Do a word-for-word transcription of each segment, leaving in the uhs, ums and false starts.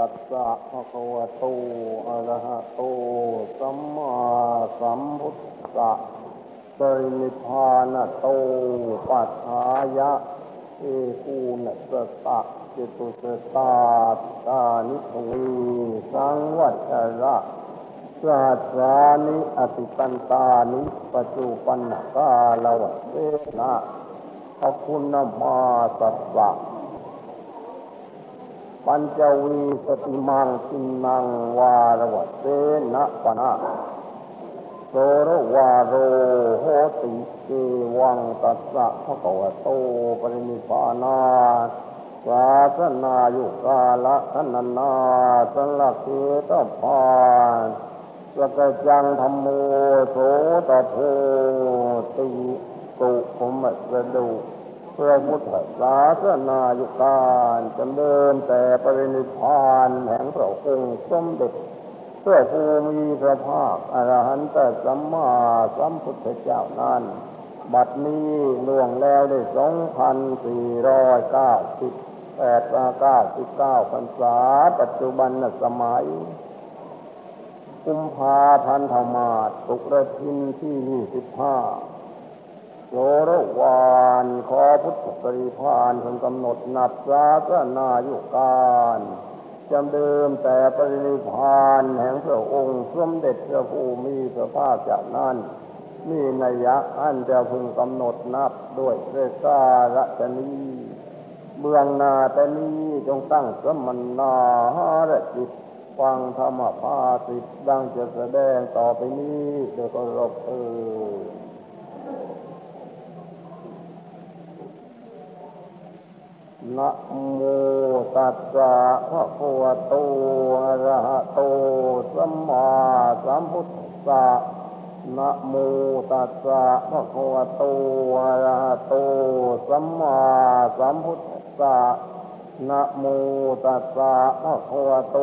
ตัสสะภะคะวะโตอะระหะโตสัมมาสัมพุทธัสสะปรินิพพานโตปัฏฐายะเอกูนัสสะเจตุสตาตานิโสสังวัชระสัจจานิอติปันตานิปัจจุปันนกาลวัเสนะอคุณมาสัสสะปัญจวีสติมังสินังวาลวัเสนะปนะโสรวาโรโหติเกวังตัสสะภะคะวะโตปรินิพพานาสาสนายุกาละทันนาสละเกตปานสกจังธรรมโมโสตโพติสุขมัสดุพระพุทธศาสนายุคานจำเดินแต่ปรินิพพานแห่งพระองค์สมเด็จพระภูมิพระภาคอรหันตสัมมาสัมพุทธเจ้านั้นบัดนี้ล่วงแล้วได้ สองพันสี่ร้อยเก้าสิบแปด เก้าสิบเก้า พรรษาปัจจุบันสมัยกุมภาพันธมาสศุกร์ทินที่ยี่สิบห้าโสรวานขอพุทธปริภาณทรงกำหนดนับศาสนายุการจำเดิมแต่ปรินิพพานแห่งพระองค์สมเด็จพระภูมิพระภาคเจ้านั้นมีนัยยะอันจะพึงกำหนดนับด้วยเรื่องสาระชนีเบื้องหน้าแต่นี้จงตั้งสมณาหารจิตฟังธรรมภาสิตดังจะแสดงต่อไปนี้โดยเคารพเอ่ยนะโมตัสสะภะคะวะโตอะระหะโตสัมมาสัมพุทธัสสะนะโมตัสสะภะคะวะโตอะระหะโตสัมมาสัมพุทธัสสะนะโมตัสสะภะคะวะโต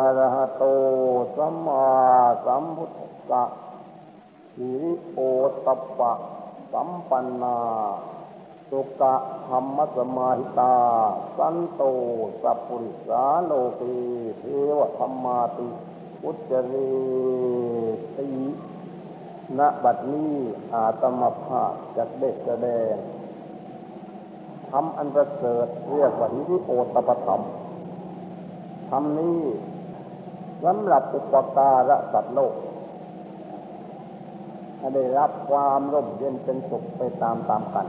อะระหะโตสัมมาสัมพุทธัสสะหิริโอตปปะสัมปันนาสุกะธัมมสมาหิตาสันโตสัพพุริสาโลกิเทวธัมมาติอุจจเรติณบัดนี้อาตมาภาพจักได้แสดงธรรมอันประเสริฐเรียกว่าหิริโอตปปะธรรมธรรมนี้สำหรับอุปการะสัตว์โลกให้ได้รับความร่มเย็นเป็นสุขไปตามตามกัน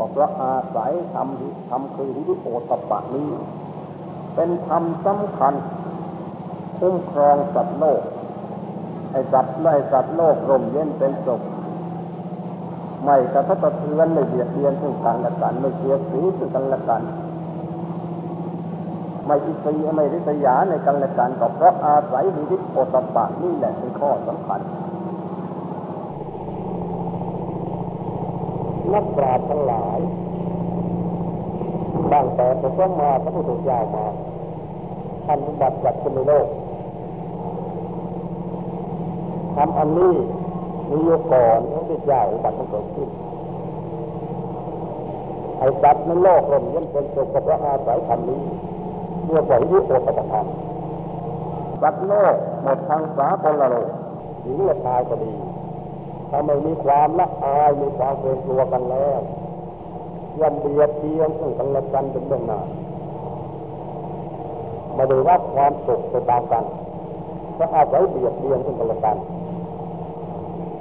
ก็เพราะอาศัยธรรมธรรมคือหิริโอตปปะนี้เป็นธรรมสำคัญคุ้มครองสัตว์โลกไอ้สัตว์ไล่สัตว์โลกร่มเย็นเป็นสุขไม่กระทบกระเทือนไม่เบียดเบียนซึ่งกันและกันไม่เสียดสีซึ่งกันและกันไม่อิจฉาไม่ริษยาในกันและกันก็เพราะอาศัยหิริโอตปปะนี่แหละเป็นข้อสำคัญนักปราชญ์ทั้งหลายตั้งแต่พระสัมมาสัมพุทธเจ้ามาท่านปฏิบัติกับคนในโลกทำอันนี้มีอยู่ก่อนพระพุทธเจ้าอุบัติเกิดขึ้นไอ้สัตว์ในโลกร่มเย็นเป็นสุขกับพระอาศัยธรรมนี้เมื่อก่อนยุคโอตปะธรรมสัตว์โลกหมดทางสากลโลกหญิงและชายก็ดีถ้าไม่มีความละอายมีความเกรงกลัวกันแล้วย่อมเบียดเบียนซึ่งกันและกันเป็นเรื่องหนาไม่ได้รับความสุขไปตามกันก็อาศัยเบียดเบียนซึ่งกันและกัน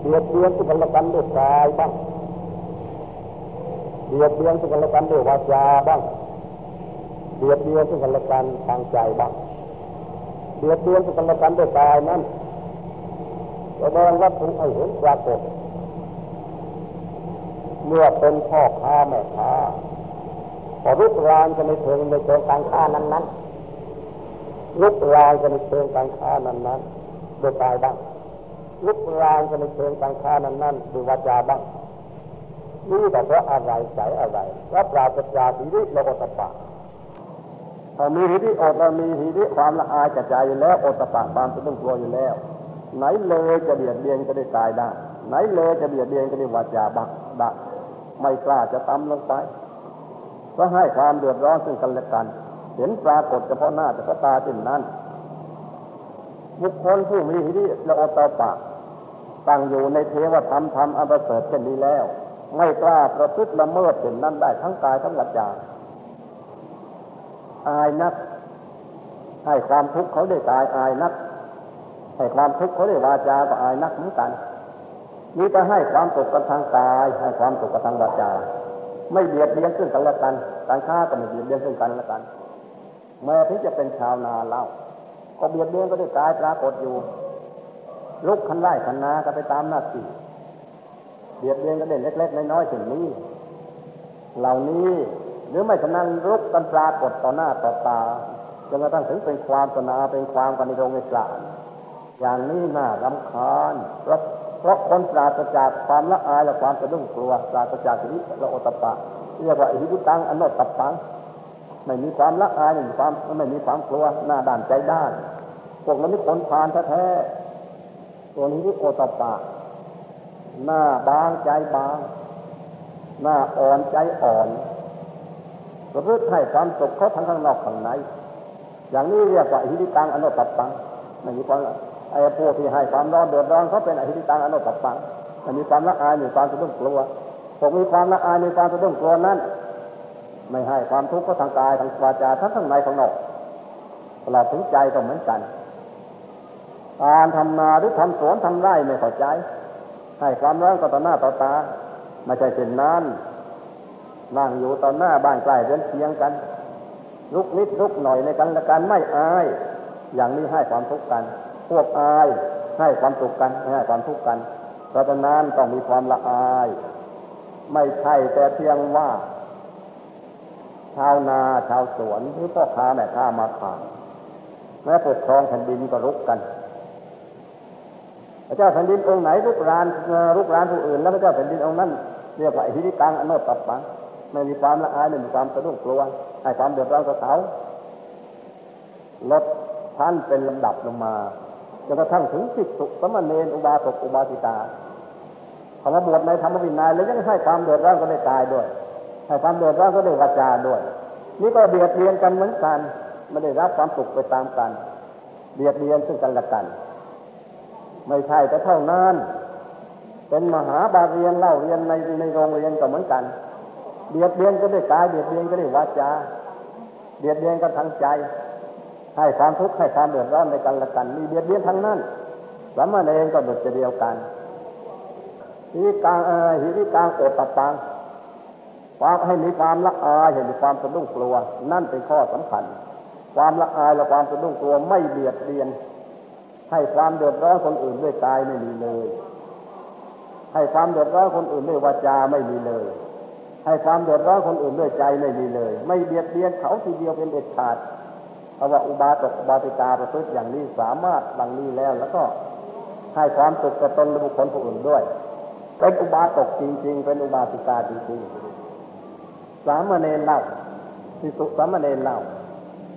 เบียดเบียนซึ่งกันและกันด้วยกายบ้างเบียดเบียนซึ่งกันและกันด้วยวาจาบ้างเบียดเบียนซึ่งกันและกันทางใจบ้างเบียดเบียนซึ่งกันและกันด้วยกายนั้นแสดงว่าผู้ให้เห็นปรากฏเมื่อเป็นพ่อค้าแม่ค้าพอรุกรานจะไม่ถึงในเชิงการค้านั้นๆลุกรายกันในเชิงการค้านั้นๆโดยกายบ้างลุกรายกันในเชิงการค้านั้นๆโดยวาจาบ้างนี่แต่เพราะอะไรใจอะไรและปราศจากหิริโอตปะถ้ามีหิริโอตะมีหิริความละอายกระจายอยู่แล้วโอตปะความสะดุ้งกลัวอยู่แล้วไหนเลยจะเบียดเบียนกันได้กายได้ไหนเลยจะเบียดเบียนกันได้วาจาบ้างได้ไม่กล้าจะตำลงไปก็ให้ความเดือดร้อนซึ่งกันและกัน เห็นปรากฏเฉพาะหน้าเฉพาะตาเช่นนั้นบุคคลผู้มีอิทธิและโอตปะตั้งอยู่ในเทวธรรมธรรมอันประเสริฐเช่นนี้แล้วไม่กล้าประพฤติละเมิดเช่นนั้นได้ทั้งกายทั้งวาจาอายนักให้ความทุกข์เขาได้ตายอายนักให้ความทุกข์เขาได้วาจาก็อายนักเหมือนกันนี่จะให้ความสุขกันทางกายให้ความสุขกันทางวาจาไม่เบียดเบียนซึ่งกันและกันการฆ่าก็ไม่เบียดเบียนซึ่งกันและกันแม้ที่จะเป็นชาวนาเล่าก็เบียดเบียนก็ได้กายปรากฏอยู่ลุกขันไล่ขันนาก็ไปตามหน้าที่เบียดเบียนก็เด่นเล็กๆน้อยๆถึงนี้เหล่านี้หรือไม่ฉะนั้นลุกกันปรากฏต่อหน้าต่อตาจนกระทั่งถึงเป็นความสนาเป็นความกันในโรงในศาลอย่างนี้น่ารำคาญเพราะเพราะคนปราศจากความละอายและความสะดุ้งกลัวปราศจากอิทธิและโอตปะเรียกว่าอิทธิตังอโนตตังไม่มีความละอายไม่มีความไม่มีความกลัวหน้าด้านใจด้านพวกนั้นนี่คนพาลแท้ๆตัวนี้ที่โอตปะหน้าบางใจบางหน้าอ่อนใจอ่อนประพฤติให้ความสุขเขาทั้งข้างนอกข้างในอย่างนี้เรียกว่าอิทธิตังอโนตตังไม่มีความไอ้พวกที่ให้ความร้อนเดือดร้อนเขาเป็นอหิริตังอโนตัปปังมันมีความละอายมีความสะดุ้งกลัวพวกมีความละอายมีความสะดุ้งกลัวนั้นไม่ให้ความทุกข์ก็ทางกายทางวาจาทั้งข้างในข้างนอกตลอดถึงใจก็เหมือนกันการทำนาหรือทำสวนทำไร่ไม่เข้าใจให้ความร้อนก็ต่อหน้าต่อตาไม่ใช่เช่นนั้นนั่งอยู่ต่อหน้าบ้านใกล้เรือนเคียงกันลุกนิดลุกหน่อยในกันและกันไม่อายอย่างนี้ให้ความทุกข์กันพวกอายให้ความสุขกันให้ความทุกข์กันเพราะฉะนั้นต้องมีความละอายไม่ใช่แต่เพียงว่าชาวนาชาวสวนหรือพ่อค้าแม่ค้ามาขายแม้ปกครองแผ่นดินก็รุกกันพระเจ้าแผ่นดินองค์ไหนรุกรานรุกรานผู้อื่นแล้วพระเจ้าแผ่นดินองค์นั้นเรียกว่าอิทธิตังอโนตัปปังไม่มีความละอายไม่มีความสะดุ้งกลัวให้ความเดือดร้อนกับเขาลดชั้นเป็นลำดับลงมาจนกระทั่งถึงภิกษุสมณเณรอุบาสกอุบาสิกาพอมาบวชในธรรมวินัยแล้วยังให้ความเดือดร้อนก็ได้กายด้วยให้ความเดือดร้อนก็ได้วาจาด้วยนี่ก็เบียดเบียนกันเหมือนกันไม่ได้รับความสุขไปตามกันเบียดเบียนซึ่งกันและกันไม่ใช่แต่เท่านั้นเป็นมหาบาเรียนเล่าเรียนในในโรงเรียนก็เหมือนกันเบียดเบียนก็ได้กายเบียดเบียนก็ได้วาจาเบียดเบียนกันทางใจให้ความทุกข์ให้ความเดือดร้อนในกันและกันมีเบียดเบียนทั้งนั้นสามเณรก็ดุจเดียวกันหิริกางเอ่อหิริกางโอตตังความให้มีความละอายให้มีความสะดุ้งกลัวนั่นเป็นข้อสำคัญความละอายและความสะดุ้งกลัวไม่เบียดเบียนให้ความเดือดร้อนคนอื่นด้วยกายไม่มีเลยให้ความเดือดร้อนคนอื่นด้วยวาจาไม่มีเลยให้ความเดือดร้อนคนอื่นด้วยใจไม่มีเลยไม่เบียดเบียนเขาทีเดียวเป็นเด็ดขาดเพราะว่าอุบาสกอุบาสิกาประพฤติอย่างนี้สามารถดังนี้แล้วแล้วก็ให้ความสุขกับตนและบุคคลผู้อื่นด้วยเป็นอุบาสกจริงๆเป็นอุบาสิกาจริงๆสามเณรเล่าภิกษุสามเณรเล่า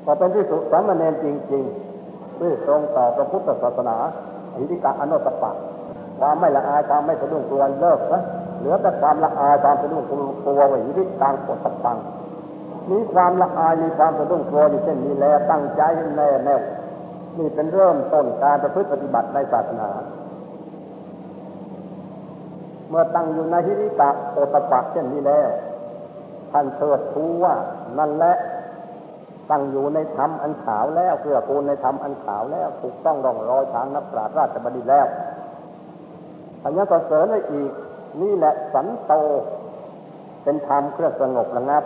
ก็เป็นภิกษุสามเณรจริงๆซื่อตรงต่อพระพุทธศาสนาอิทธิตังอโนตัปปะความไม่ละอายความไม่สะดุ้งกลัวเลิกนะเหลือแต่ความละอายความสะดุ้งกลัวอิทธิตังโอตตังมีความละอายมีความสะดุ้งกลัวอยู่เช่นนี้แล้วตั้งใจแน่แน่นี่เป็นเริ่มต้นการประพฤติปฏิบัติในศาสนาเมื่อตั้งอยู่ในหิริกะโอตปะเช่นนี้แล้วท่านเถิดทูว่านั่นแหละตั้งอยู่ในธรรมอันขาวแล้วเพื่อปูนในธรรมอันขาวแล้วถูกต้องร่องรอยทางนักปราชญ์ราชบัณฑิตแล้วอันนี้ก็เสริมได้อีกนี่แหละสันโตเป็นธรรมเครื่องสงบระงับ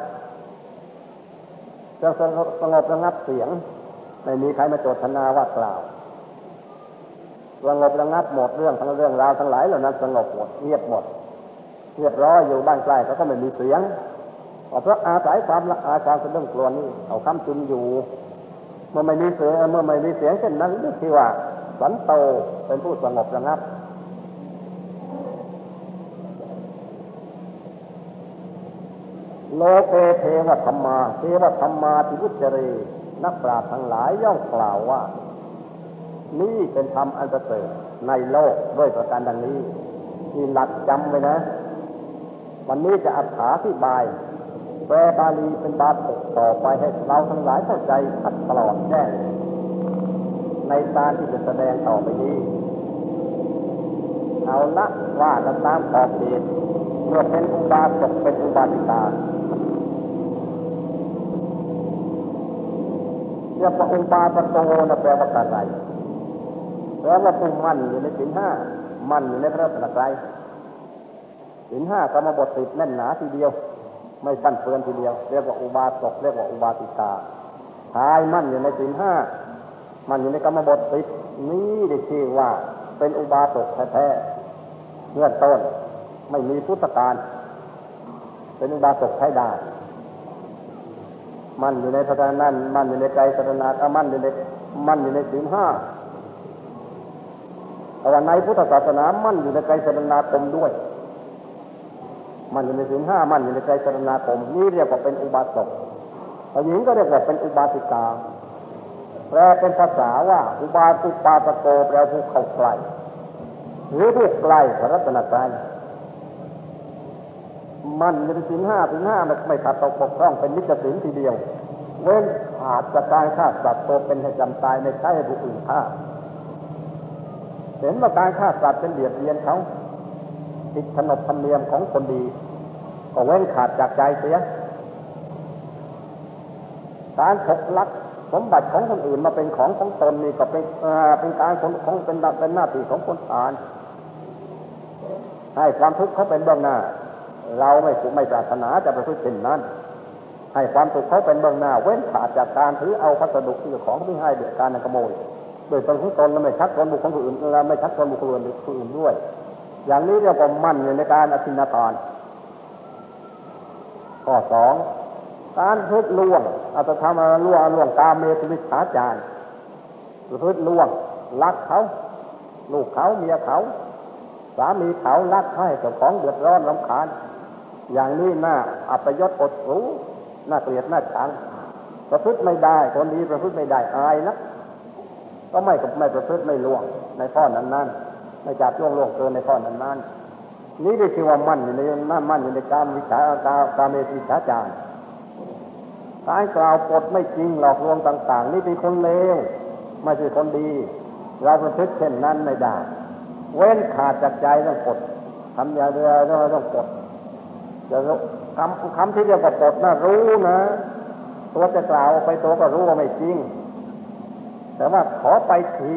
จะสงบระงับเสียงไม่มีใครมาโจทนาว่ากล่าวสงบระงับหมดเรื่องทั้งเรื่องราวทั้งหลายเหล่านั้นสงบหมดเงียบหมดเรียบร้อยอยู่บ้านใกล้เขาก็ไม่มีเสียงเพราะอาศัยความละอายความสะดุ้งกลัวนี่เอาค้ำจุนอยู่เมื่อไม่มีเสียงเมื่อไม่มีเสียงเช่นนั้นเรียกว่าสันโตเป็นผู้สงบระงับโลเกเทวธรรมาเทวธรรมาติวุจเรนักปราชญ์ทั้งหลายย่อมกล่าวว่านี่เป็นธรรมอันประเสริฐในโลกด้วยประการดังนี้มีหลักจำไว้นะวันนี้จะอธิบาย แปลบาลีเป็นบาตรต่อไปให้เราทั้งหลายเข้าใจขัดตลอดแน่ในการที่จะแสดงต่อไปนี้เอาละว่ากันตามขอบเขตเมื่อเป็นอุบาสกเป็นอุบาสิกาเรียกว่าอุบาสกโตนะแปลว่าอะไรแปลว่าผู้มั่นอยู่ในศีลห้ามั่นอยู่ในพระรัตนตรัยศีลห้ากรรมบทติดแน่นหนาทีเดียวไม่ฟั่นเฟือนทีเดียวเรียกว่าอุบาสกเรียกว่าอุบาสิกาทายมั่นอยู่ในศีลห้ามันอยู่ในกรรมบทติดนี้ได้ชื่อว่าเป็นอุบาสกแท้ๆเงื่อนต้นไม่มีพุทธการเป็นอุบาสกใช้ได้มันอยู่ในพระการนั่นมันอยู่ในไกรสรณะก็มันอยู่ในมันอยู่ในศีลห้าแต่ว่าในพุทธศาสนามันอยู่ในไกรสรณะคมด้วยมันอยู่ในศีลห้ามันอยู่ในไกรสรณะคมนี่เรียกว่าเป็นอุบาสกหญิงก็เรียกว่าเป็นอุบาสิกาแปลเป็นภาษาว่าอุบาสุปาสโกแปลผู้เข้าใกล้หรือผู้ใกล้พระรัตนตรัยมันในศีลห้าถึงห้ามันไม่ขาดตกบกพร่องเป็นนิจศีลทีเดียวเว้นขาดจากการฆ่าสัตว์ตัวเป็นให้จำตายไม่ใช่ให้ผู้อื่นฆ่าเห็นว่าการฆ่าสัตว์เป็นเบียดเบียนเขาผิดขนบธรรมเนียมของคนดีก็เว้นขาดจากใจเสียการฉกลักสมบัติของคนอื่นมาเป็นของของตนนี่ก็เป็นเป็นการของเป็นหลักเป็นหน้าที่ของคนทานให้ความทุกข์เขาเป็นเบื้องหน้าเราไม่สุขไม่ปรารถนาจะประพฤติเป็นนั้นให้ความสุขเขาเป็นเบื้องหน้าเว้นขาดจากการถือเอาพัสดุที่ของที่ให้เดือดการขโมยโดยตนของตนและไม่ชักชวนบุคคลอื่นและไม่ชักชวนบุคคลอื่นด้วยอย่างนี้เรียกว่ามั่นอยู่ในการอธินาทานข้อสองการพูดล่วงอาจจะทำมาล่วงล่วงตามเมตติสาจารพูดล่วงลักเขาลูกเขาเมียเขาสามีเขาลักให้เจ้าของเดือดร้อนรำคาญอย่างนี้น่าอัปยศอดรู้น่าเกลียดน่าชังประพฤติไม่ได้คนดีประพฤติไม่ได้อายนะก็ไม่กับไม่ประพฤติไม่ล่วงในข้อนั้นนั้นไม่จับล่วงล่วงเกินในข้อนั้นนั้นนี้ได้ชื่อว่ามั่นอยู่ในนั่นมั่นอยู่ในการวิชาการเมตติสาจารการกล่าวปดไม่จริงหลอกลวงต่างๆนี่เป็นคนเลวไม่ใช่คนดีเราประพฤติเช่นนั้นไม่ได้เว้นขาดจากใจต้องปดทำยาเรือต้องปดจะคำคำที่เรียกว่าปดน่ารู้นะตัวจะกล่าวไปตัวก็รู้ว่าไม่จริงแต่ว่าขอไปที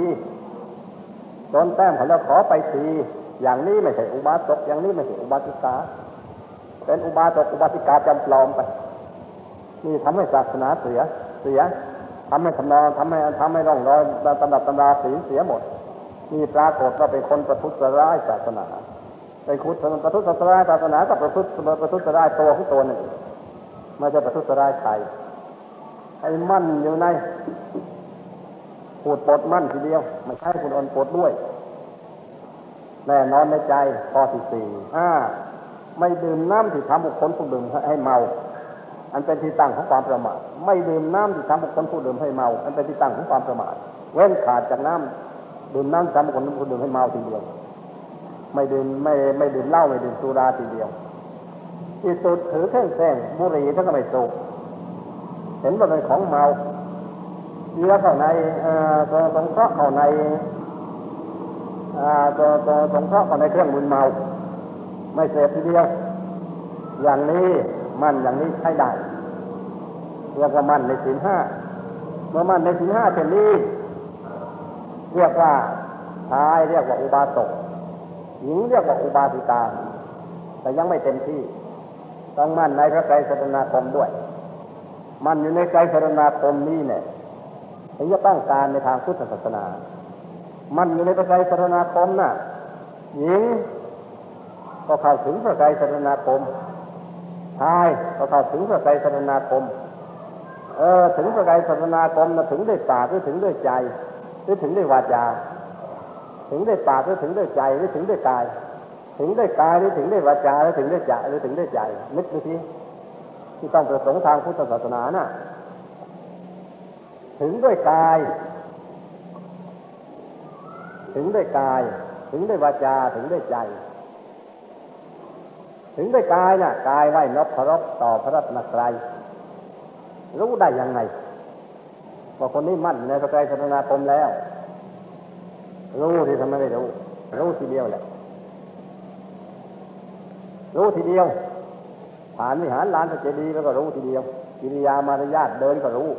จนแต้มของเราขอไปทีอย่างนี้ไม่ใช่อุบาสกอย่างนี้ไม่ใช่อุบาสิกาเป็นอุบาสกอุบาสิกาจำปลอมไปนี่ทำให้ศาสนาเสียเสียทำให้ทำนองทำให้ทำให้ร่องรอยตำดับตำราศีลเสียหมดนี่ปรากฏว่าเป็นคนประทุษร้ายศาสนาเป็นคนประทุษร้ายศาสนากับประทุษประทุษร้ายตัวของตัวหนึ่งไม่ใช่ประทุษร้ายใครไอ้มั่นอยู่ในปวดปวดมั่นทีเดียวไม่ใช่คุณอ่อนปวดด้วยแน่นอนในใจข้อที่สี่ห้าไม่ดื่มน้ำที่ทำบุคคลผู้ดื่มให้เมาอันเป็นที่ตั้งของความประมาทไม่ดื่มน้ำที่ทำบุคคลผู้ดื่มให้เมาอันเป็นที่ตั้งของความประมาทเว้นขาดจากน้ำดื่มน้ำทำบุคคลผู้ดื่มให้เมาทีเดียวไม่ดื่มไม่ไม่ดื่มเหล้าไม่ดื่มสุราทีเดียวที่สุดถือเครื่องแซงบุหรี่ท่านก็ไม่สูบเห็นว่าเป็นของเมาเยื่อเข้าในเอ่อสงเคราะห์เข้าในอ่าตัวตัวสงเคราะห์เข้าในเครื่องมึนเมาไม่เสพทีเดียวอย่างนี้มั่นอย่างนี้ใช้ได้เรียกว่ามั่นในศีลห้าเมื่อมั่นในศีลห้าเช่นนี้เรียกว่าชายเรียกว่าอุบาสกหญิงเรียกว่าอุบาสิกาแต่ยังไม่เต็มที่ต้องมั่นในพระไตรสรณคมด้วยมั่นอยู่ในไตรสรณคมนี้เนี่ยถึงจะตั้งการในทางพุทธศาสนามั่นอยู่ในพระไตรสรณคมน่ะหญิงก็เข้าถึงพระไตรสรณคมชายก็เข้าถึงพระไตรสรณคมเออถึงพระไตรสรณคมนะถึงด้วยปากหรือถึงด้วยใจหรือถึงด้วยวาจาถึงด้วยปากหรือถึงด้วยใจหรือถึงด้วยกายถึงด้วยกายหรือถึงด้วยวาจาหรือถึงด้วยใจหรือถึงด้วยใจนึกดูสิที่ต้องประสงค์ทางพุทธศาสนาน่ะถึงด้วยกายถึงด้วยกายถึงด้วยวาจาถึงด้วยใจ ถึงด้วยกายนะกายไหวนพรตต่อพระรัตนตรัยรู้ได้ยังไงว่าคนนี้มั่นในพระไตรสรณคมแล้วรู้ที่ทำไมไม่รู้รู้ทีเดียวแหละรู้ทีเดียวผ่านวิหารลานพระเจดีย์แล้วก็รู้ทีเดียวกิริยามารยาทเดินก็รู้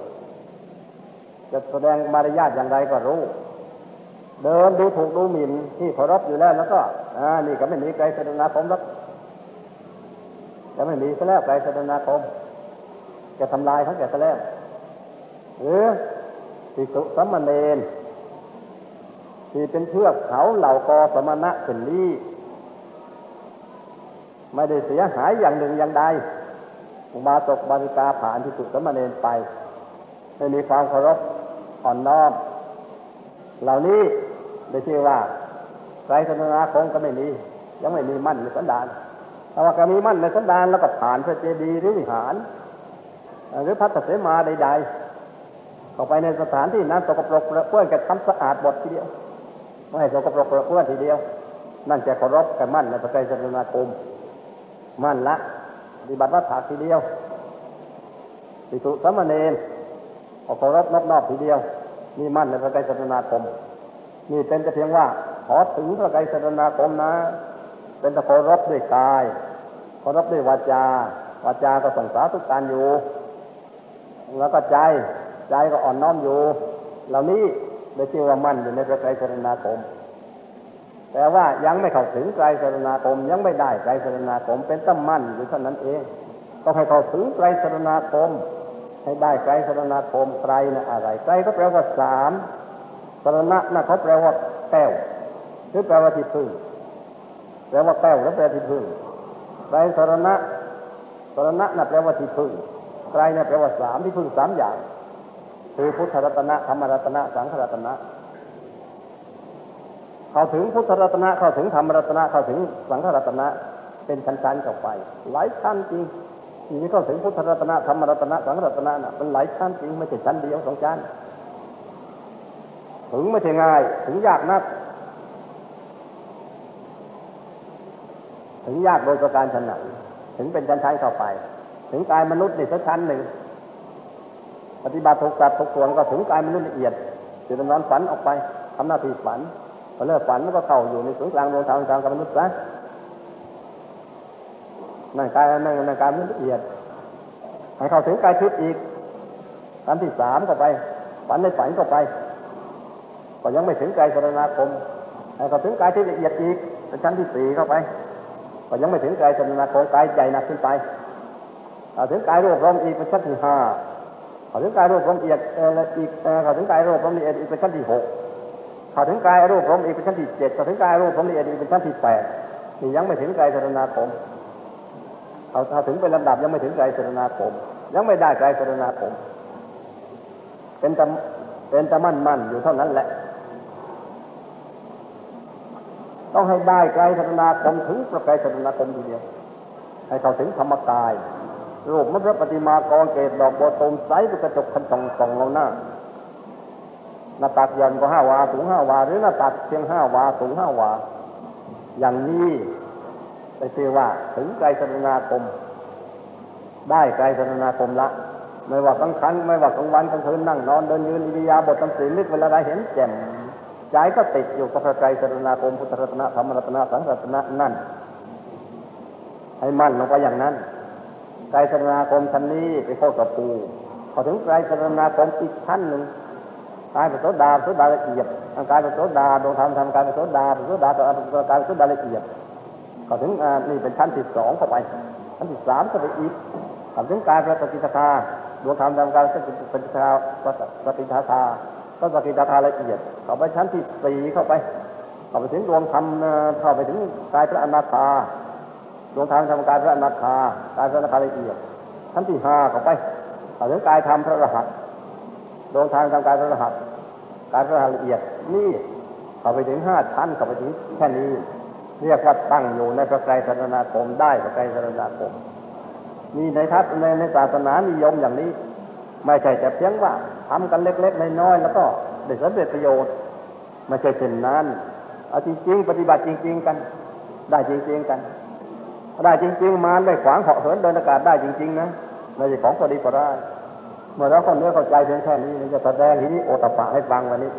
จะแสดงมารยาทอย่างไรก็รู้เดินดูถูกดูหมิ่นที่เคารพอยู่แล้วแล้วก็อ่านี่ก็ไม่มีไตรสรณคมแล้วจะไม่มีซะแล้วไตรสรณคมจะทำลายทั้งแก่ซะแล้วหรือภิกษุสามเณรที่เป็นเชือกเขาเหล่ากอสมณะเป็นนี้ไม่ได้เสียหายอย่างหนึ่งอย่างใดอุบาสกบาลิกาผ่านภิกษุสามเณรไปไม่มีความเคารพอ่อนน้อมเหล่านี้ได้ชื่อว่าไตรสรณคมก็ไม่มียังไม่มีมั่นในสันดานถ้าว่าก็มีมั่นในสันดานแล้วก็ผ่านพระเจดีย์หรือวิหารหรือพัตตเสมาใดๆเข้าไปในสถานที่นั้นสกปรกเปรอะเปื้อนกับทำสะอาดหมดทีเดียวไม่ให้สกปรกเปรอะเปื้อนทีเดียวนั่นจะเคารพกับมั่นในพระไตรสรณคมมั่นละปฏิบัติวัตถะทีเดียวภิกษุสามเณรก็เคารพนอบๆทีเดียวนี่มั่นในพระไตรสรณคมนี่เป็นแต่เพียงว่าขอถึงพระไตรสรณคมนะเป็นแต่เคารพด้วยกายเคารพด้วยวาจาวาจาก็ส่งสาธุการอยู่แล้วก็ใจใจก็อ่อนน้อมอยู่เหล่านี้ได้ชื่อว่ามั่นอยู่ในพระไตรสรณคมแต่ว่ายังไม่เข้าถึงไตรสรณคมยังไม่ได้ไตรสรณคมเป็นตั้มมั่นอยู่เท่านั้นเองต้องให้เข้าถึงไตรสรณคมให้ได้ไตรสรณคมไตรนะอะไรไตรก็แปลว่าสามสรณะนะเขาแปลว่าแก้วหรือแปลว่าที่พึ่งแปลว่าแก้วหรือแปลที่พึ่งไตรสรณะสรณะนะแปลว่าที่พึ่งไตรนะแปลว่าสามที่พึ่งสามอย่างคือพุทธรัตนะธรรมรัตนะสังฆรัตนะเข้าถึงพุทธรัตนะเข้าถึงธรรมรัตนะเข้าถึงสังฆรัตนะเป็นชั้นๆเข้าไปหลายชั้นจริงทีนี้ก็ถึงพุทธรัตนะธรรมรัตนะสังฆรัตนะน่ะมันหลายชั้นจริงไม่ใช่ชั้นเดียวสองชั้นถึงไม่ใช่ง่ายถึงยากนักถึงยากโดยประการฉะนั้นถึงเป็นชั้นๆเข้าไปถึงกายมนุษย์นี่สักชั้นหนึ่งปฏิบัติถูกตัดถูกส่วนก็ถึงกายมนุษย์ละเอียดจิตวิญญาณฝันออกไปทำหน้าที่ฝันพอเลิกฝันแล้วก็เข้าอยู่ในศูนย์กลางดวงธรรมกลางกับมนุษย์ซะนั่งกายนั่งนั่งกายมันละเอียดให้เข้าถึงกายทิพย์อีกขั้นที่สามก็ไปฝันในฝันก็ไปก็ยังไม่ถึงกายสรณคมให้เข้าถึงกายที่ละเอียดอีกขั้นที่สี่เข้าไปก็ยังไม่ถึงกายสรณคมกายใหญ่หนักขึ้นไปเข้าถึงกายรวบรวมอีกขั้นที่ห้าเข้าถึงกายรวบรวมอีกอีกเข้าถึงกายรวบรวมละเอียดอีกขั้นที่หกเข้าถึงกายรวบรวมอีกขั้นที่เจ็ดเข้าถึงกายรวบรวมละเอียดอีกขั้นที่แปดนี่ยังไม่ถึงกายสรณคมเอาถ้าถึงเป็นลำดับยังไม่ถึงไตรสรณคมยังไม่ได้ไตรสรณคมเป็นแต่เป็นแต่มั่นมั่นอยู่เท่านั้นแหละต้องให้ได้ไตรสรณคมถึงพระไตรสรณคมทีเดียวให้เข้าถึงธรรมกายรูปมรรคปฏิมากรเกศดอกบัวตูมใสกระจกคันส่องส่องเราหน้าหน้าตักยันก็ห้าวาสูงห้าวาหรือหน้าตักเพียงห้าวาสูงห้าวาอย่างนี้ไปเชื่อว่าถึงไตรสรณคมได้ไตรสรณคมละไม่ว่ากลางคันไม่ว่ากลางวันกลางคืนนั่งนอนเดินยืนอิริยาบถทั้งสี่นึกเวลาใดเห็นแจ่มใจก็ติดอยู่กับไตรสรณคมพุทธรัตนะธรรมรัตนะสังฆรัตนะนั่นให้มั่นลงไปอย่างนั้นไตรสรณคมชั้นนี้ไปเข้ากับปูพอถึงไตรสรณคมอีกชั้นหนึ่งกายเป็นโสดาโสดาละเอียดกายเป็นโสดาดวงธรรมธรรมกายเป็นโสดาโสดาต่อการเป็นโสดาละเอียดก็ถึงนี่เป็นชั้นที่สองเข้าไปชั้นที่สามก็ไปอีกก็ถึงกายประติทาธาดวงธรรมดวงกายก็เป็นปฏิทาปฏิทาธาก็ปฏิทาธาละเอียดเข้าไปชั้นที่สี่เข้าไปเข้าไปถึงดวงธรรมเข้าไปถึงกายพระอนาคาดวงธรรมดวงกายพระอนาคากายพระอนาคาละเอียดชั้นที่ห้าเข้าไปเข้าถึงกายธรรมพระรหัสดวงธรรมดวงกายพระรหัสกายพระรหัสละเอียดนี่เข้าไปถึงห้าชั้นเข้าไปถึงแค่นี้เรียกว่าตั้งอยู่ในพระไตรสรณคมได้พระไตรสรณคมมีในทัศน์ในในศาสนานิยมอย่างนี้ไม่ใช่แต่เพียงว่าทำกันเล็กๆน้อยๆแล้วก็ได้สำเร็จประโยชน์ไม่ใช่เช่นนั้นเอาจริงๆปฏิบัติจริงๆกันได้จริงๆกัน ได้จริงๆมาได้ขวางเหาะเหินเดินอากาศได้จริงๆนะในของก็ดีก็ได้เมื่อเราคนเนื้อเข้าใจเพียงแค่นี้มันจะแสดงทีนี้โอตปะให้ฟังวันนี้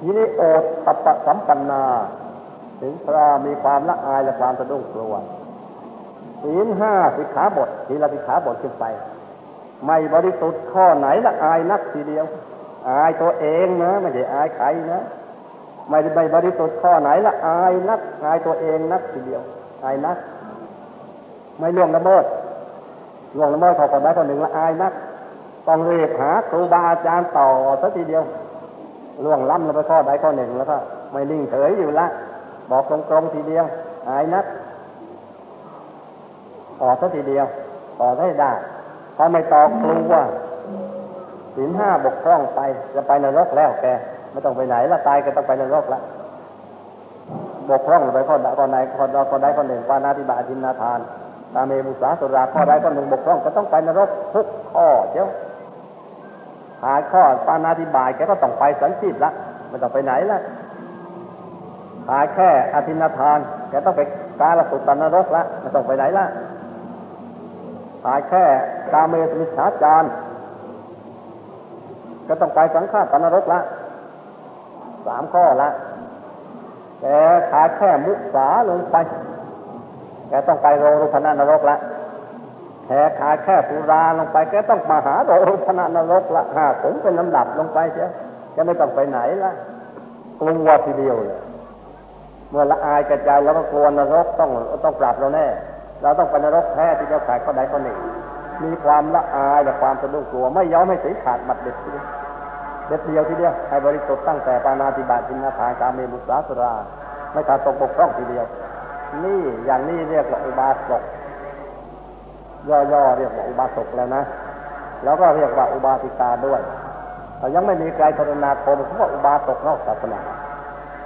ทีนี้โอตปะสัมปันนาถึงพระมีความละอายและความสะดุ้งกลัวศีลห้าสิกขาบทศีลสิกขาบทขึ้นไปไม่บริสุทธิ์ข้อไหนละอายนักทีเดียวอายตัวเองนะไม่ใช่อายใครนะไม่ไม่บริสุทธิ์ข้อไหนละอายนักอายตัวเองนักทีเดียวอายนักไม่ล่วงละเมิดล่วงละเมิดข้อคนใดข้อหนึ่งละอายนักต้องเรียกหาครูบาอาจารย์ต่อสักทีเดียวล่วงล้ำละไปข้อใดข้อหนึ่งแล้วก็ไม่นิ่งเฉยอยู่ละบอกตรงๆทีเดียวอายนักต่อสักทีเดียวต่อได้ได้พอไม่ต่อกลัวศีลห้าบกพร่องไปจะไปนรกแล้วแกไม่ต้องไปไหนละตายก็ต้องไปนรกละบกพร่องไปข้อใดข้อไหนข้อใดข้อใดข้อหนึ่งปาณาติบาตินาทานกามเมมุสาสุราข้อใดข้อหนึ่งบกพร่องก็ต้องไปนรกทุกข้อเจ้าหาข้อปาณาติบาตแกก็ต้องไปสันติละไม่ต้องไปไหนละหาแค่อธินาทานแกต้องไปกาลสุตตนรกละไม่ต้องไปไหนละหาแค่กามเมมิสาจารก็ต้องไปสังฆาตนรกละสามข้อละแกขาดแค่มุสาลงไปแกต้องไปโรรุพนานรกละแกขาดแค่ปุราลงไปแกต้องมาหาโรรุพนานรกละห้าผมเป็นลำดับลงไปเชียวแกไม่ต้องไปไหนละกลัวทีเดียวเลยเมื่อละอายกระจายแล้วก็กลัวนรกต้องต้องปราบเราแน่เราต้องไปนรกแท้ที่เจ้าขายคนใดคนหนึ่งมีความละอายและความสะดุ้งกลัวไม่ยอมให้สิขาดมัดเด็ดทีเดียวเด็ดเดียวทีเดียวให้บริสุทธิ์ตั้งแต่ปาณาติบาตินาทานกามเมมุสาสุราไม่ขาดตกบกพร่องทีเดียวนี่อย่างนี้เรียกว่าอุบาสกย่อๆเรียกว่าอุบาสกแล้วนะแล้วก็เรียกว่าอุบาสิกาด้วยแต่ยังไม่มีใครสรณาคมเพราะอุบาสกนอกศาสนา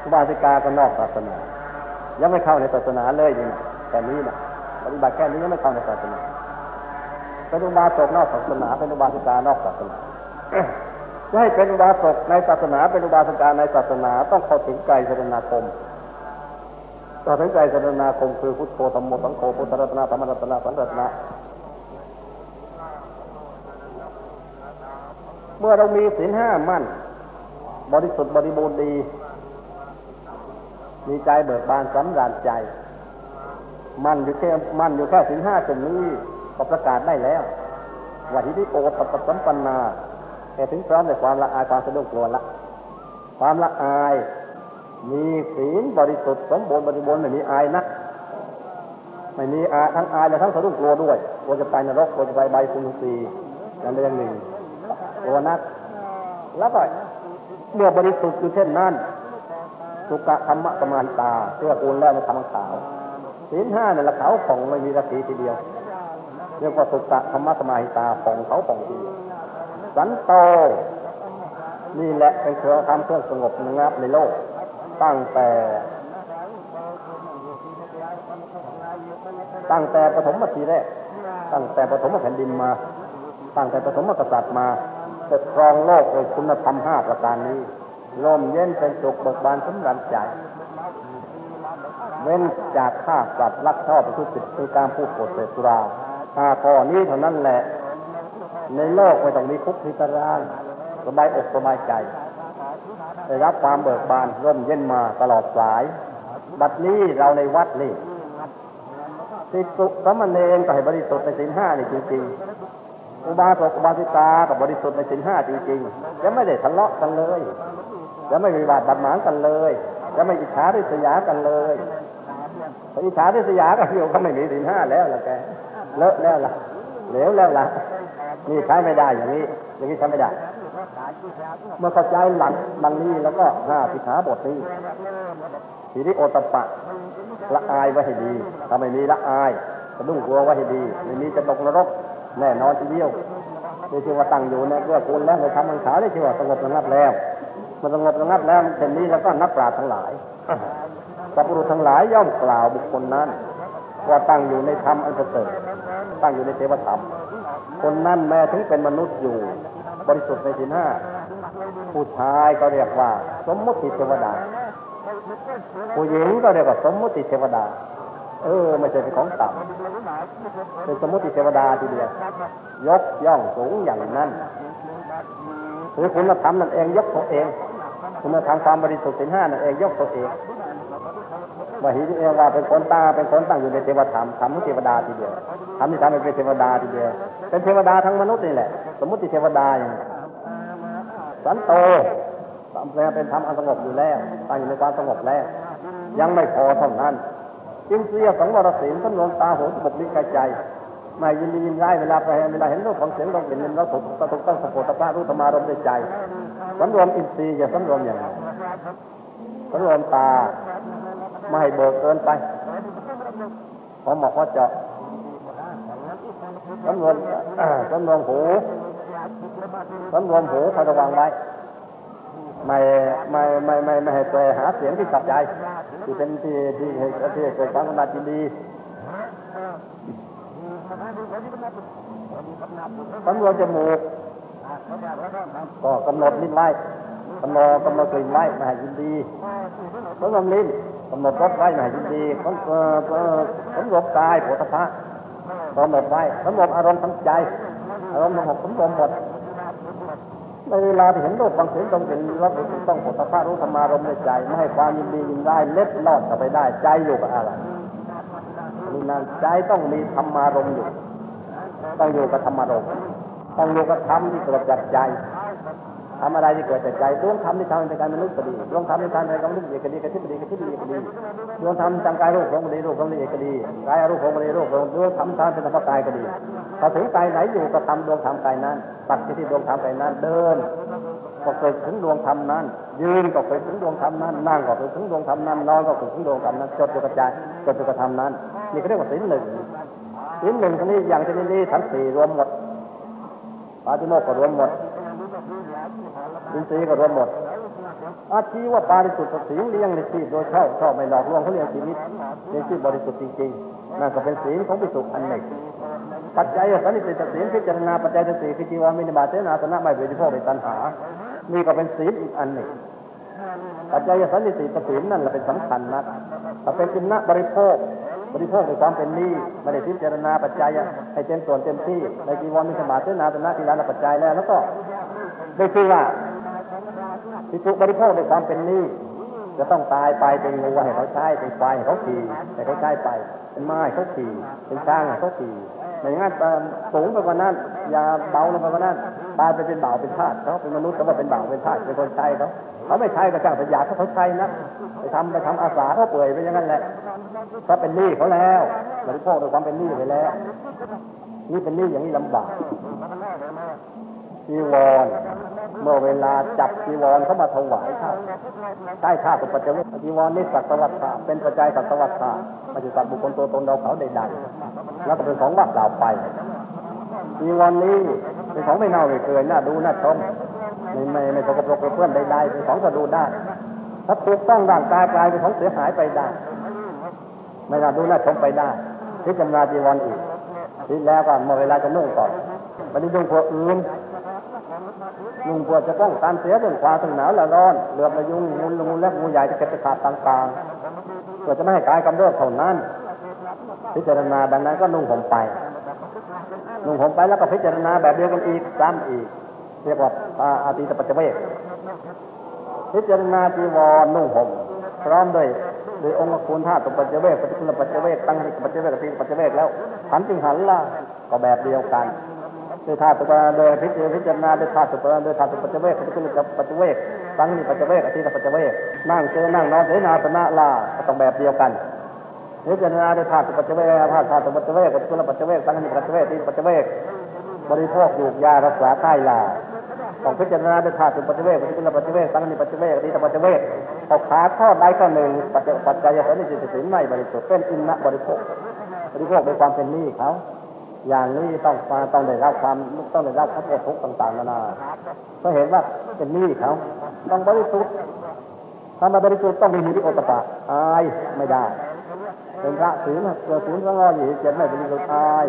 อุบาสิกาก็นอกศาสนายังไม่เข้าในศาสนาเลยนี่นะแต่นี้นะปฏิบัติแค่นี้ยังไม่เข้าในศาสนาเป็นอุบาสกนอกศาสนาเป็นอุบาสิกานอกศาสนาจะให้เป็นอุบาสกในศาสนาเป็นอุบาสิกาในศาสนาต้องเข้าถึงไกลสรณาคมต่อถึงไกลสรณาคมคือพุทโธธัมโมสังโฆพุทธรัตนะธรรมรัตนะสังฆรัตนะเมื่อเรามีศีลห้ามั่นบริสุทธิ์บริบูรณ์ดีมีใจเบิกบานสำราญใจมั่นอยู่แค่มั่นอยู่แค่ศีลห้าจุดนี้ก็ประกาศได้แล้วว่าที่ที่โอตปะสัมปันนาแต่ถึงพร้อมในความละอายความสะดุ้งกลัวละความละอายมีศีลบริสุทธิ์สมบูรณ์บริบูรณ์ไม่มีอายนักไม่มีอาทั้งอายและทั้งสะดุ้งกลัวด้วยกลัวจะไปนรกกลัวจะไปใบสุนทรีนั่นเรื่องหนึ่งกลัวนักแล้วก็เมื่อบริสุทธิ์คือเช่นนั้นสุกะธรรมะประมาณตาเพื่อกูลแล้วมันทำขาวศีลห้าเนี่ยละขาวของไม่มีระดีทีเดียวเรียกว่าสุตตะธรรมะสมาหิตาของเขาของดีสันโตนี่แหละเป็นเครื่องทำเครื่องสงบงับในโลกตั้งแต่ตั้งแต่ปฐมทีแรกตั้งแต่ปฐมแผ่นดินมาตั้งแต่ปฐมกษัตริย์มาปกครองโลกโดยคุณธรรมห้าประการนี้ร่มเย็นเป็นสุขเบิกบานสำราญใจเว้นจากฆ่าสัตว์ลักทรัพย์ประพฤติผิดในการพูดโกหกเสพสุราห้าข้อนี้เท่านั้นแหละในโลกไม่ต้องมีคุกมีตารางสบายอกสบายใจได้รับความเบิกบานร่มเย็นมาตลอดสายบัดนี้เราในวัดนี่ภิกษุสามเณรก็ให้บริสุทธิ์ในศีลห้านี่จริงๆอุบาสกอุบาสิกาก็บริสุทธิ์ในศีลห้าจริงๆจะไม่ได้ทะเลาะกันเลยจะไม่มีบาดบาดหมางกันเลยจะไม่อิจฉาริษยากันเลยอิจฉาริษยาก็เดียวก็ไม่มีศีลห้าแล้วล่ะแกเลอะแล้วล่ะเหลวแล้วล่ะนี่ใช้ไม่ได้อย่างนี้อย่างนี้ใช้ไม่ได้เมื่อเข้าใจหลักบางนี้แล้วก็ห้าสิกขาบทนี้ทีนี้โอตปะละอายไว้ให้ดีถ้าไม่มีละอายสะดุ้งกลัวไว้ให้ดีไม่มีจะตกนรกแน่นอนทีเดียวโดยที่ว่าตั้งอยู่เนี่ยเพื่อคุณแล้วในธรรมอันขาวได้ที่ว่าสงบระงับแล้วมันสงบระงับแล้วเช่นนี้แล้วก็นักปราชญ์ทั้งหลายสัพพุรุษทั้งหลายย่อมกล่าวบุคคลนั้นว่าตั้งอยู่ในธรรมอันประเสริฐตั้งอยู่ในเทวธรรมคนนั้นแม้ถึงเป็นมนุษย์อยู่บริสุทธิ์ในศีลห้าผู้ชายก็เรียกว่าสมมุติเทวดา ผู้หญิงก็เรียกว่าสมมุติเทวดาเออไม่ใช่เป็นของต่ำเป็นสมมุติเทวดาทีเดียวยกย่องสูงอย่างนั้นหรือคุณธรรมนั่นเองยกตัวเองคุณธรรมความบริสุทธิ์ศีลห้านั่นเองยกตัวเองว่าหิริเอวาเป็นคนตาเป็นคนตั้งอยู่ในเทวธรรมธรรมของเทวดาทีเดียวธรรมที่ทำเป็นเทวดาทีเดียวเป็นเทวดาทั้งมนุษย์นี่แหละสมมุติเทวดาอย่างสันโตสามแปลเป็นธรรมอันสงบอยู่แล้วตั้งอยู่ในความสงบแล้วยังไม่พอเท่านั้นจึงเสียสังวรศีลสำรวมตาหูจมูกลิ้นกายใจไม่ยินดียินร้ายเวลาไปเวลาเห็นรูปของเสียงลมกลิ่นลมรสตะตุกตั้งสะโพตะพะรู้ธรรมารมณ์ในใจสำรวมอินทรีย์อย่าสำรวมอย่างนั้นสำรวมตาไม่ให้เบิกเกินไปพอเหมาะพอเจาะสำรวมสำรวมหูสำรวมหูคอยระวังไว้ไม่ไม่ไม่ไม่ไม่ให้ไปหาเสียงที่ขัดใจที่เป็นที่ที่ที่เกิดความกำหนัดยินดีสำรวมจมูกก็กำหนดลิ้นไว้กำหนดกำหนดกลิ่นไว้ไม่ให้ยินดีสำรวมลิ้นกำหนดรสไว้ไม่ให้ยินดีสำรวมกายโผฏฐะกำหนดไว้สำรวมอารมณ์ทั้งใจอารมณ์ทั้งหกสำรวมหมดในเวลาที่เห็นรูปบางสิ่งต้องเห็นรับต้องโผฏฐะรู้ธรรมารมณ์ในใจไม่ให้ความยินดียินร้ายเล็ดลอดเข้าไปได้ใจอยู่กับอะไรนี่นั่นใจต้องมีธรรมารมณ์อยู่ต้องอยู่กับธรรมารมณ์ต้องอยู่กับธรรมที่เกิดจากใจทำอะไรที่เกิดจากใจดวงธรรมที่ทำในการมนุษย์ก็ดีดวงธรรมในการในการมนุษย์เอกดีกระทิบดีกระทิบดีก็ดีดวงธรรมทางกายรูปของดีรูปของดีก็ดีกายรูปของดีรูปของดวงธรรมทางเป็นธรรมกายก็ดีพอถึงกายไหนอยู่กับธรรมดวงธรรมกายนั้นตัดที่ดวงธรรมกายนั้นเดินก็เกิดถึงดวงธรรมนั้นยืนก็เกิดถึงดวงธรรมนั้นนั่งก็เกิดถึงดวงธรรมนั้นนอนก็เกิดถึงดวงธรรมนั้นจดอยู่กับใจจดอยู่กับธรรมนั้นนี่ก็เรียกว่าศีลหนึ่งศีลหนึ่งนี้อย่างชนิดนี้ทั้งสี่รวมหมดปาติโมกข์ก็รวมหมดอินทรีย์ก็รวมหมดอาชีวะปาริสุทธิ์ศีลเลี้ยงในชีพโดยชอบชอบไม่หลอกลวงเขาเลี้ยงชีวิตเลี้ยงชีพบริสุทธิ์จริงๆนั่นก็เป็นศีลของภิกษุอันหนึ่งปัจจัยสันนิสิตศีลพิจารณาปัจจัยสี่คือจีวรมินิบาเสนาสนะไม่เบียดเบียนไม่ตัณหานี่ก็เป็นศีลอีกอันหนึ่งปัจจัยสันนิสิตศีลนั่นแหละเป็นสำคัญนักแต่เป็นกินนะบริโภคบริโภคในความเป็นนี้ไม่ได้พิจารณาปัจจัยให้เต็มส่วนเต็มที่ในจีวรมินิบาเสนาสนะที่ละปัจจัยแล้วแล้วก็ได้ชื่อว่าที่ถูกบริโภคในความเป็นนี้จะต้องตายไปเป็นงูให้เขาใช้เป็นไฟให้เขาขี่ให้เขาใช้ไปเป็นไม้เขาขี่เป็นช้างให้เขาขี่ในงานสูงไปกว่านั้นอย่าเบาลงไปกว่านั้นตายไปเป็นบ่าวเป็นทาสเขาเป็นมนุษย์เขาเป็นบ่าวเป็นทาสเป็นคนใช้เขาเขาไม่ใช้ก็จ้างเป็นหยาบเขาใช้นะไปทำไปทำอาสาเขาเปื่อยไปอย่างนั้นแหละเขาเป็นหนี้เขาแล้วบริโภคในความเป็นหนี้ไปแล้วนี่เป็นหนี้อย่างนี้ลำบากจีวรเมื่อเวลาจับจีวรเข้ามาถวายข้าใต้ข้าสุปัจจเวคจีวรนี่สักตวัตถะเป็นปัจจัยสักตวัตถะไม่ใช่สัตว์บุคคลตัวตนเราเขาใดๆแล้วก็เป็นของว่างเปล่าไปจีวรนี้เป็นของไม่เน่าไม่เปื่อยน่าดูน่าชมไม่ไม่ไม่สกปรกเปื้อนใดๆเป็นของก็ดูได้ถ้าถูกต้องร่างกายกลายเป็นของเสียหายไปได้ไม่น่าดูน่าชมไปได้พิจารณาจีวรอีกทีแล้วก็เมื่อเวลาจะนุ่งก่อนไม่ได้นุ่งพวกอื่นนุ่งเพื่อจะป้องกันเสียเรื่องความหนาวและร้อนเหลือบและยุงงูละงูและงูใหญ่จะเก็บไปขาดต่างๆเพื่อจะไม่ให้กายกำเริบเท่านั้นพิจารณาดังนั้นก็นุ่งห่มไปนุ่งห่มไปแล้วก็พิจารณาแบบเดียวกันอีกซ้ำอีกเรียกว่าอาทิตปัจจเวกพิจารณาจีวรนุ่งห่มพร้อมด้วยโดยองค์คุณธาตุปัจจเวกปฏิคุณปัจจเวกตั้งปัจจเวกกับปัจจเวกแล้วขันธ์จึงหันละก็แบบเดียวกันโดยธาตุปัจโดยพิจพิจารณาโดยธาตุปัจโดยธาตุปัจจเวกปฏิคุณปัจจเวกตั้งนิปัจจเวกอธิปัจจเวกนั่งเจอนั่งนอนเสนาสนะลาต้องแบบเดียวกันพิจารณาโดยธาตุปัจจเวกธาตุธาตุปัจจเวกปฏิคุณปัจจเวกตั้งนิปัจจเวกอธิปัจจเวกบริโภคอยู่ยารักษาใต้ลาต้องพิจารณาโดยธาตุปัจจเวกปฏิคุณปัจจเวกตั้งนิปัจจเวกอธิปัจจเวกเอาขาข้อใดข้อหนึ่งปัจจัยปัจจัยสันนิสิตศีลไม่บริสุทธิ์เป็นอินนะบริโภคบริโภคโดยความเป็นนี้เขาอย่างนี้ต้องมาต้องได้รับความต้องได้รับข้อโทษทุกต่างๆนานาก็เห็นว่าเป็นนี้เขาต้องบริสุทธิ์ถ้ามาบริสุทธิ์ต้องมีหิริโอตปะอายไม่ได้เป็นพระศีลเกิดศีลสังวรอยู่เจ็ดไม่บริสุทธิ์อาย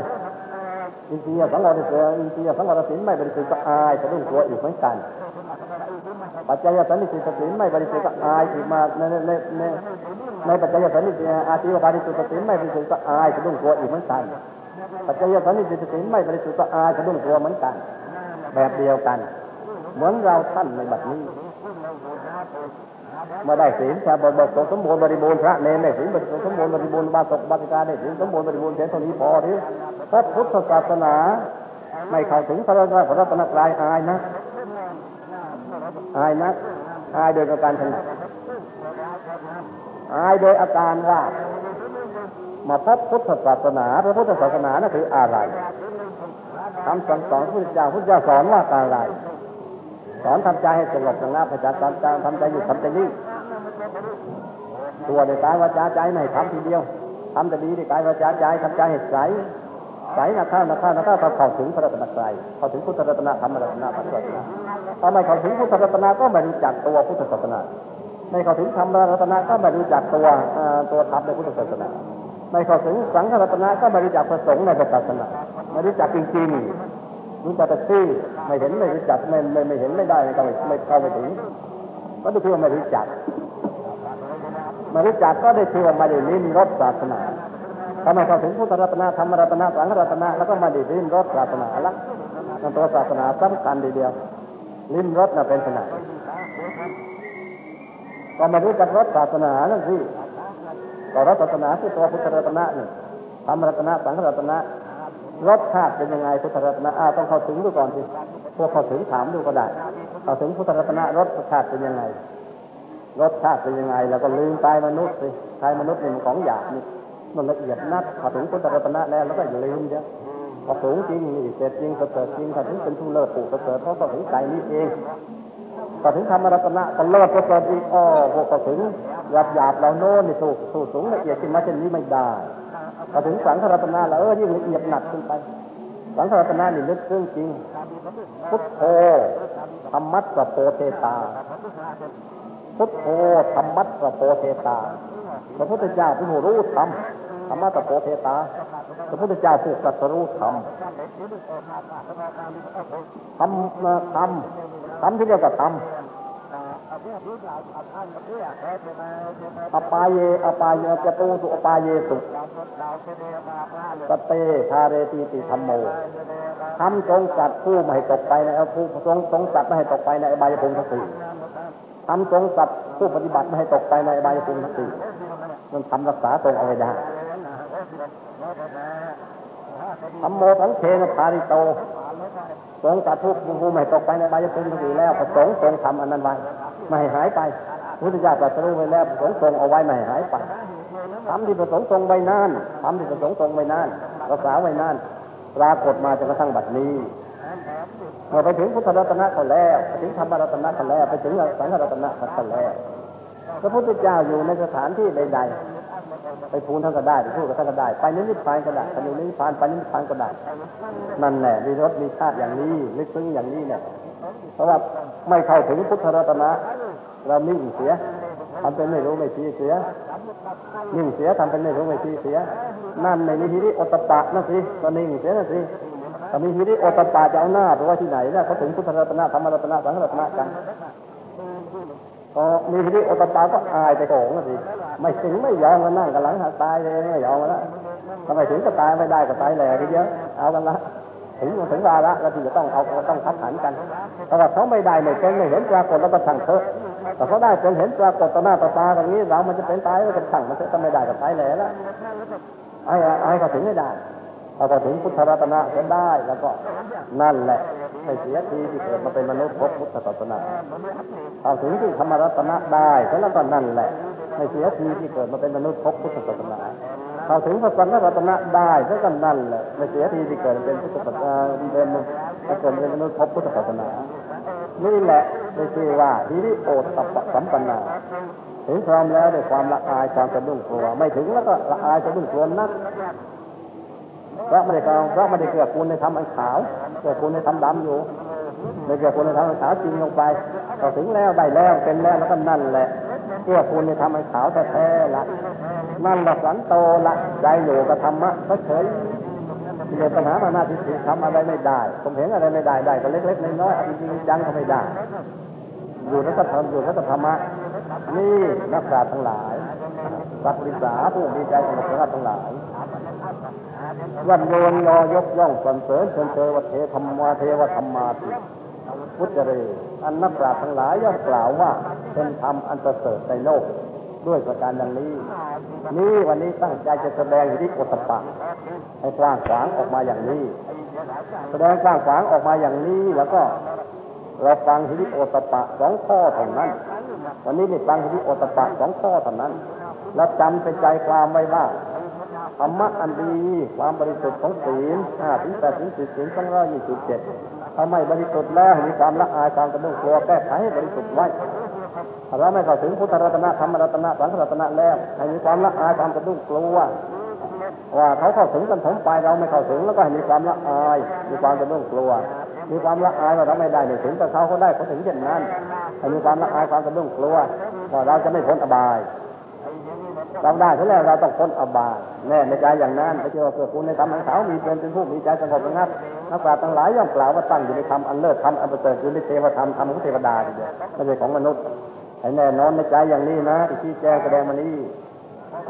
อินทรีย์สังวรเกิดอินทรีย์สังวรศีลไม่บริสุทธิ์ก็อายจะรุ่งตัวอีกเหมือนกัน ปัจจัยสันนิสิตสินไม่บริสุทธิ์อายถึงมาในในในในปัจจัยสันนิสิตอาชีวการิสุทธิ์สินไม่บริสุทธิ์อายจะดุ้งตัวอีกเหมือนกันปัจจัยสันนิสิตสินไม่บริสุทธิ์อายจะดุ้งตัวเหมือนกันแบบเดียวกันเหมือนเราท่านในบัดนี้เมื่อได้ศีลชาบริสุทธิ์สมบูรณ์บริบูรณ์พระเนรได้ศีลบริสุทธิ์สมบูรณ์บริบูรณ์บาศกบาติกาได้ศีลสมบูรณ์บริบูรณ์เพียงเท่านี้พอหรือพระพุทธศาสนาไม่เข้าถึงพระรัตนตรัยอายนะอายนะอายโดยอาการทั้งหมดอายโดยอาการว่ามาพบพุทธศาสนาพระพุทธศาสนานั่นคืออะไรคำสั่งสอนพระพุทธเจ้าพุทธเจ้าสอนว่าอะไรสอนทำใจให้สงบสงบประจักษ์ตามใจทำใจอยู่ทำใจนี้ตัวในกายวาจาใจไม่ทำทีเดียวทำแต่ดีในกายวาจาใจทำใจให้ใสใสหนักข้าวหนักข้าวหนักข้าวเข้าถึงพระรัตนตรัยเข้าถึงพุทธรัตนธรรมรัตนปัจจัยถ้าไม่เข้าถึงพุทธรัตนก็ไม่รู้จักตัวพุทธศาสนาไม่เข้าถึงธรรมรัตนก็ไม่รู้จักตัวตัวธรรมในพุทธศาสนาไม่เข้าถึงสังฆรัตนก็ไม่รู้จักพระสงฆ์ในศาสนาไม่รู้จักจริงๆรู้จักแต่ชื่อไม่เห็นไม่รู้จักไม่ไม่ไม่เห็นไม่ได้ไม่เข้าไม่เข้าไม่ถึงก็ได้ชื่อว่าไม่รู้จักไม่รู้จักก็ได้ชื่อว่าไม่ได้ลิ้มรสศาสนาทำไมเขาถึงพุทธรัตนะธรรมรัตนะสังฆรัตนะแล้วก็มาดิ้นลิ้มรสศาสนาละนั่นตัวศาสนาสำคัญเดียวลิ้มรสน่ะเป็นศาสนาก็มารู้จักรสศาสนานั่นสิก็รสศาสนาที่ตัวพุทธรัตนะนี่ธรรมรัตนะสังฆรัตนะรสชาติเป็นยังไงพุทธรัตนะต้องเข้าถึงดูก่อนสิพวกเข้าถึงถามดูก็ได้เข้าถึงพุทธรัตนะรสชาติเป็นยังไงรสชาติเป็นยังไงแล้วก็ลืมกายมนุษย์สิกายมนุษย์เป็นของหยาบนี่มันละเอียดนักพอถึงพุทธรัตนะแล้วแล้วก็อย่าลืมเยอะพอถึงจริงนี่เสร็จจริงเสร็จจริงพอถึงเป็นผู้เลิศผู้ประเสริฐเพราะพอถึงใจนี้เองพอถึงธรรมรัตนะก็เลิศประเสริฐอีกอ้อพอพอถึงหยาบหยาบเราโน้นนี่สูงสูงละเอียดขึ้นมาเช่นนี้ไม่ได้พอถึงสังฆรัตนะแล้วเออยิ่งละเอียดหนักขึ้นไปสังฆรัตนะนี่ลึกซึ้งจริงพุทโธธรรมัสสะโพเทตาพุทโธธรรมัสสะโพเทตาพระพุทธเจ้าผู้รู้ธรรมธรรมะตะโพเทตาพระพุทธเจ้าผู้ตรัสรู้ธรรมธรรมธรรมธรรมที่เรียกว่าธรรมอปาเยอปาเยจะตูสุอปาเยสุสเตทาเรติติธรรมโมธรรมทรงสัตว์ผู้ไม่ให้ตกไปในผู้ทรงทรงสัตว์ไม่ให้ตกไปในอบายภูมิทั้งสี่ทำทรงสัตว์ผู้ปฏิบัติไม่ให้ตกไปในอบายภูมิทั้งสี่มันทำรักษาตรงเอาไว้ได้ธรรมโมสังเฆนะภาริโตทรงสัตว์ผู้ไม่ให้ตกไปในอบายภูมิทั้งสี่แล้วประสงค์ทรงทำอันนั้นไว้ไม่ให้หายไปพุทธเจ้าตรัสรู้ไว้แล้วประสงค์ทรงเอาไว้ไม่ให้หายไปทำที่ประสงค์ทรงไว้นานทำที่ประสงค์ทรงไว้นานรักษาไว้นานปรากฏมาจนกระทั่งบัดนี้พอไปถึงพุทธรัตนะก็แล้วไปถึงธรรมรัตนะก็แล้วไปถึงสังฆรัตนะก็แล้วพระพุทธเจ้าอยู่ในสถานที่ใดๆไปพูนท่านก็ได้ไปพูดกับท่านก็ได้ไปนิพพานก็ได้ไปนิพพานไปนิพพานก็ได้นั่นแหละมีรสมีชาติอย่างนี้ลึกซึ้งอย่างนี้เนี่ยเพราะว่าไม่เข้าถึงพุทธรัตนะเรานิ่งเสียทำเป็นไม่รู้ไม่ชี้เสียนิ่งเสียทำเป็นไม่รู้ไม่ชี้เสียนั่นในนิธิอัตตะนั่นสิก็นิ่งเสียนั่นสิถ้ามีที่นี้โอตตาจะเอาหน้าไปไว้ที่ไหนนะเขาถึงพุทธรัตนะธรรมรัตนะสังฆรัตนะกันก็มีที่นี้โอตตาก็อายใจโง่นะสิไม่ถึงไม่ยอมกันนั่งกันหลังหักตายเลยไม่ยอมกันละทำไมถึงก็ตายไม่ได้ก็ตายแหล่ทีเดียวเอากันละถึงถึงวาระแล้วที่จะต้องเอาต้องทับหันกันแต่ว่าเขาไม่ได้ไม่เป็นไม่เห็นปรากฏแล้วก็สั่งเถอะแต่เขาได้เป็นเห็นปรากฏต่อหน้าต่อตาอย่างนี้เรามันจะเป็นตายแล้วก็สั่งมันจะไม่ได้ก็ตายแหล่ละไอ้ไอ้เขาถึงไม่ได้เราก็ถึงพุทธรัตนะก็ได้แล้วก็นั่นแหละไม่เสียทีที่เกิดมาเป็นมนุษย์พบพุทธศาสนาเอาถึงที่ธรรมรัตนะได้แล้วก็นั่นแหละไม่เสียทีที่เกิดมาเป็นมนุษย์พบพุทธศาสนาเอาถึงพระสังฆรัตนะได้แล้วก็นั่นแหละไม่เสียทีที่เกิดเป็นพุทธศาสนาเป็นมนุษย์เป็นมนุษย์พบพุทธศาสนานี่แหละไม่ใช่ว่าที่ริโอตปสัมปันนาถึงพร้อมแล้วด้วยความละอายความสะดุ้งกลัวไม่ถึงแล้วก็ละอายสะดุ้งกลัวนักพระไม่ได้กล่าวพระไม่ได้เกลือกูลในทำอันขาวเกลือกูลในทำดำอยู่ในเกลือกูลในทำอันขาวจริงลงไปต่อถึงแล้วได้แล้วเป็นแล้วแล้วก็นั่นแหละเกลือกูลในทำอันขาวแท้ๆละนั่นละสันโตละใจอยู่กับธรรมะเฉยเกิดปัญหามาหน้าที่ทำอะไรไม่ได้ผมเห็นอะไรไม่ได้ได้ก็เล็กๆน้อยๆจริงๆจังก็ไม่ได้ อยู่ในพระธรรมอยู่ในพระธรรมะนี่นักปราชญ์ทั้งหลายนักศึกษาผู้ดีใจของพระทั้งหลายวันโยนยอยกย่องสรรเสริญเชิญเทวเทธรรมวาเทวธรรมาติพุทธเรอันนักปราชญ์ทั้งหลายย่อมกล่าวว่าเป็นธรรมอันประเสริฐในโลกด้วยประการดังนี้นี่วันนี้ตั้งใจจะแสดงฤทธิ์โอตปะให้กว้างขวางออกมาอย่างนี้แสดงกว้างขวางออกมาอย่างนี้แล้วก็เราฟังฤทธิ์โอตปะสองข้อเท่านั้นวันนี้นี่ฟังฤทธิ์โอตปะสองข้อเท่านั้นเราจำเป็นใจความไว้ว่าธรรมะอันดีความบริสุทธิ์ของศีลห้าถึงแปดถึงสิบถึงสองร้อยยี่สิบเจ็ดถ้าไม่บริสุทธิ์แล้วมีความละอายความกระด้างกลัวแก้ไขให้บริสุทธิ์ไว้เราไม่เข้าถึงพุทธรัตนะธรรมรัตนะสังฆรัตนะแล้วให้มีความละอายความกระดุ้งกลัวว่าเขาเข้าถึงกันถมไปเราไม่เข้าถึงแล้วก็ให้มีความละอายมีความกระดุ้งกลัวมีความละอายว่าเราไม่ได้ไม่ถึงแต่เขาเขาได้เขาถึงเช่นนั้นให้มีความละอายความกระดุ้งกลัวว่าเราจะไม่พ้นอบายเราได้เท่าแล้วเราต้องพ้นอบายแน่ในใจอย่างนั้นพระเจ้าเพื่อคุณในธรรมของเขามีเป็นเป็นผู้มีใจสงบระงับนักปราชญ์ทั้งหลายย่อมกล่าวว่าตั้งอยู่ในธรรมอันเลิศธรรมอันประเสริฐอยู่ในเทวธรรมธรรมของเทวดาทีเดียวไม่ใช่ของมนุษย์ให้แน่นอนในใจอย่างนี้นะที่แจ้งแสดงมานี้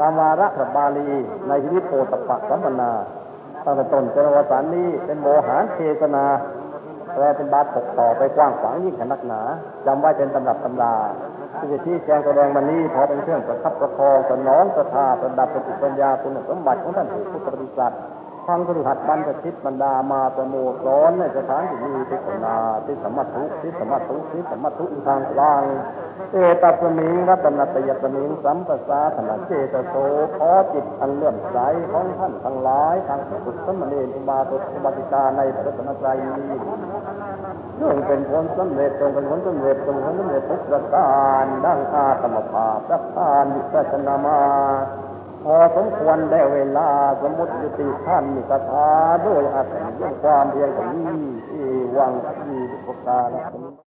ตามวาระพระบาลีในชีวิตโพตปะสัมมนาตั้งแต่ต้นจนวสานนี้เป็นโมหานเทศนาแปลเป็นบาตรตกต่อไปกว้างขวางยิ่งขนักหนาจำไว้เป็นตำรับตำราที่ที่แจ้งแสดงมานี้พอเป็นเครื่องประทับประคองสนองศรัทธาประดับเป็นปัญญาคุณสมบัติของท่านผู้ปฏิบัติทางปฏิบัติบรรพชิตบรรดามาตโมสอนในสถานที่นี้ที่คนนาที่สมัตถุที่สมัตถุที่สมัตถุทางล่างเอตัสมิงรัตนัตยตมิงสัมปสาถนาเจตโสขอจิตอันเลื่อมใสของท่านทั้งหลายทางสุขสมณีอุบาสกอุบาสิกาในพระสนใจจงเป็นผลสำเร็จจงเป็นผลสำเร็จจงเป็นผลสำเร็จทุกประการดังอาตมภาพประทานวิสัชนามาพอสมควรได้เวลาสมมุติยุติท่านมีคาถาด้วยอาศัยความเพียรของนี้ที่วังที่บุกการ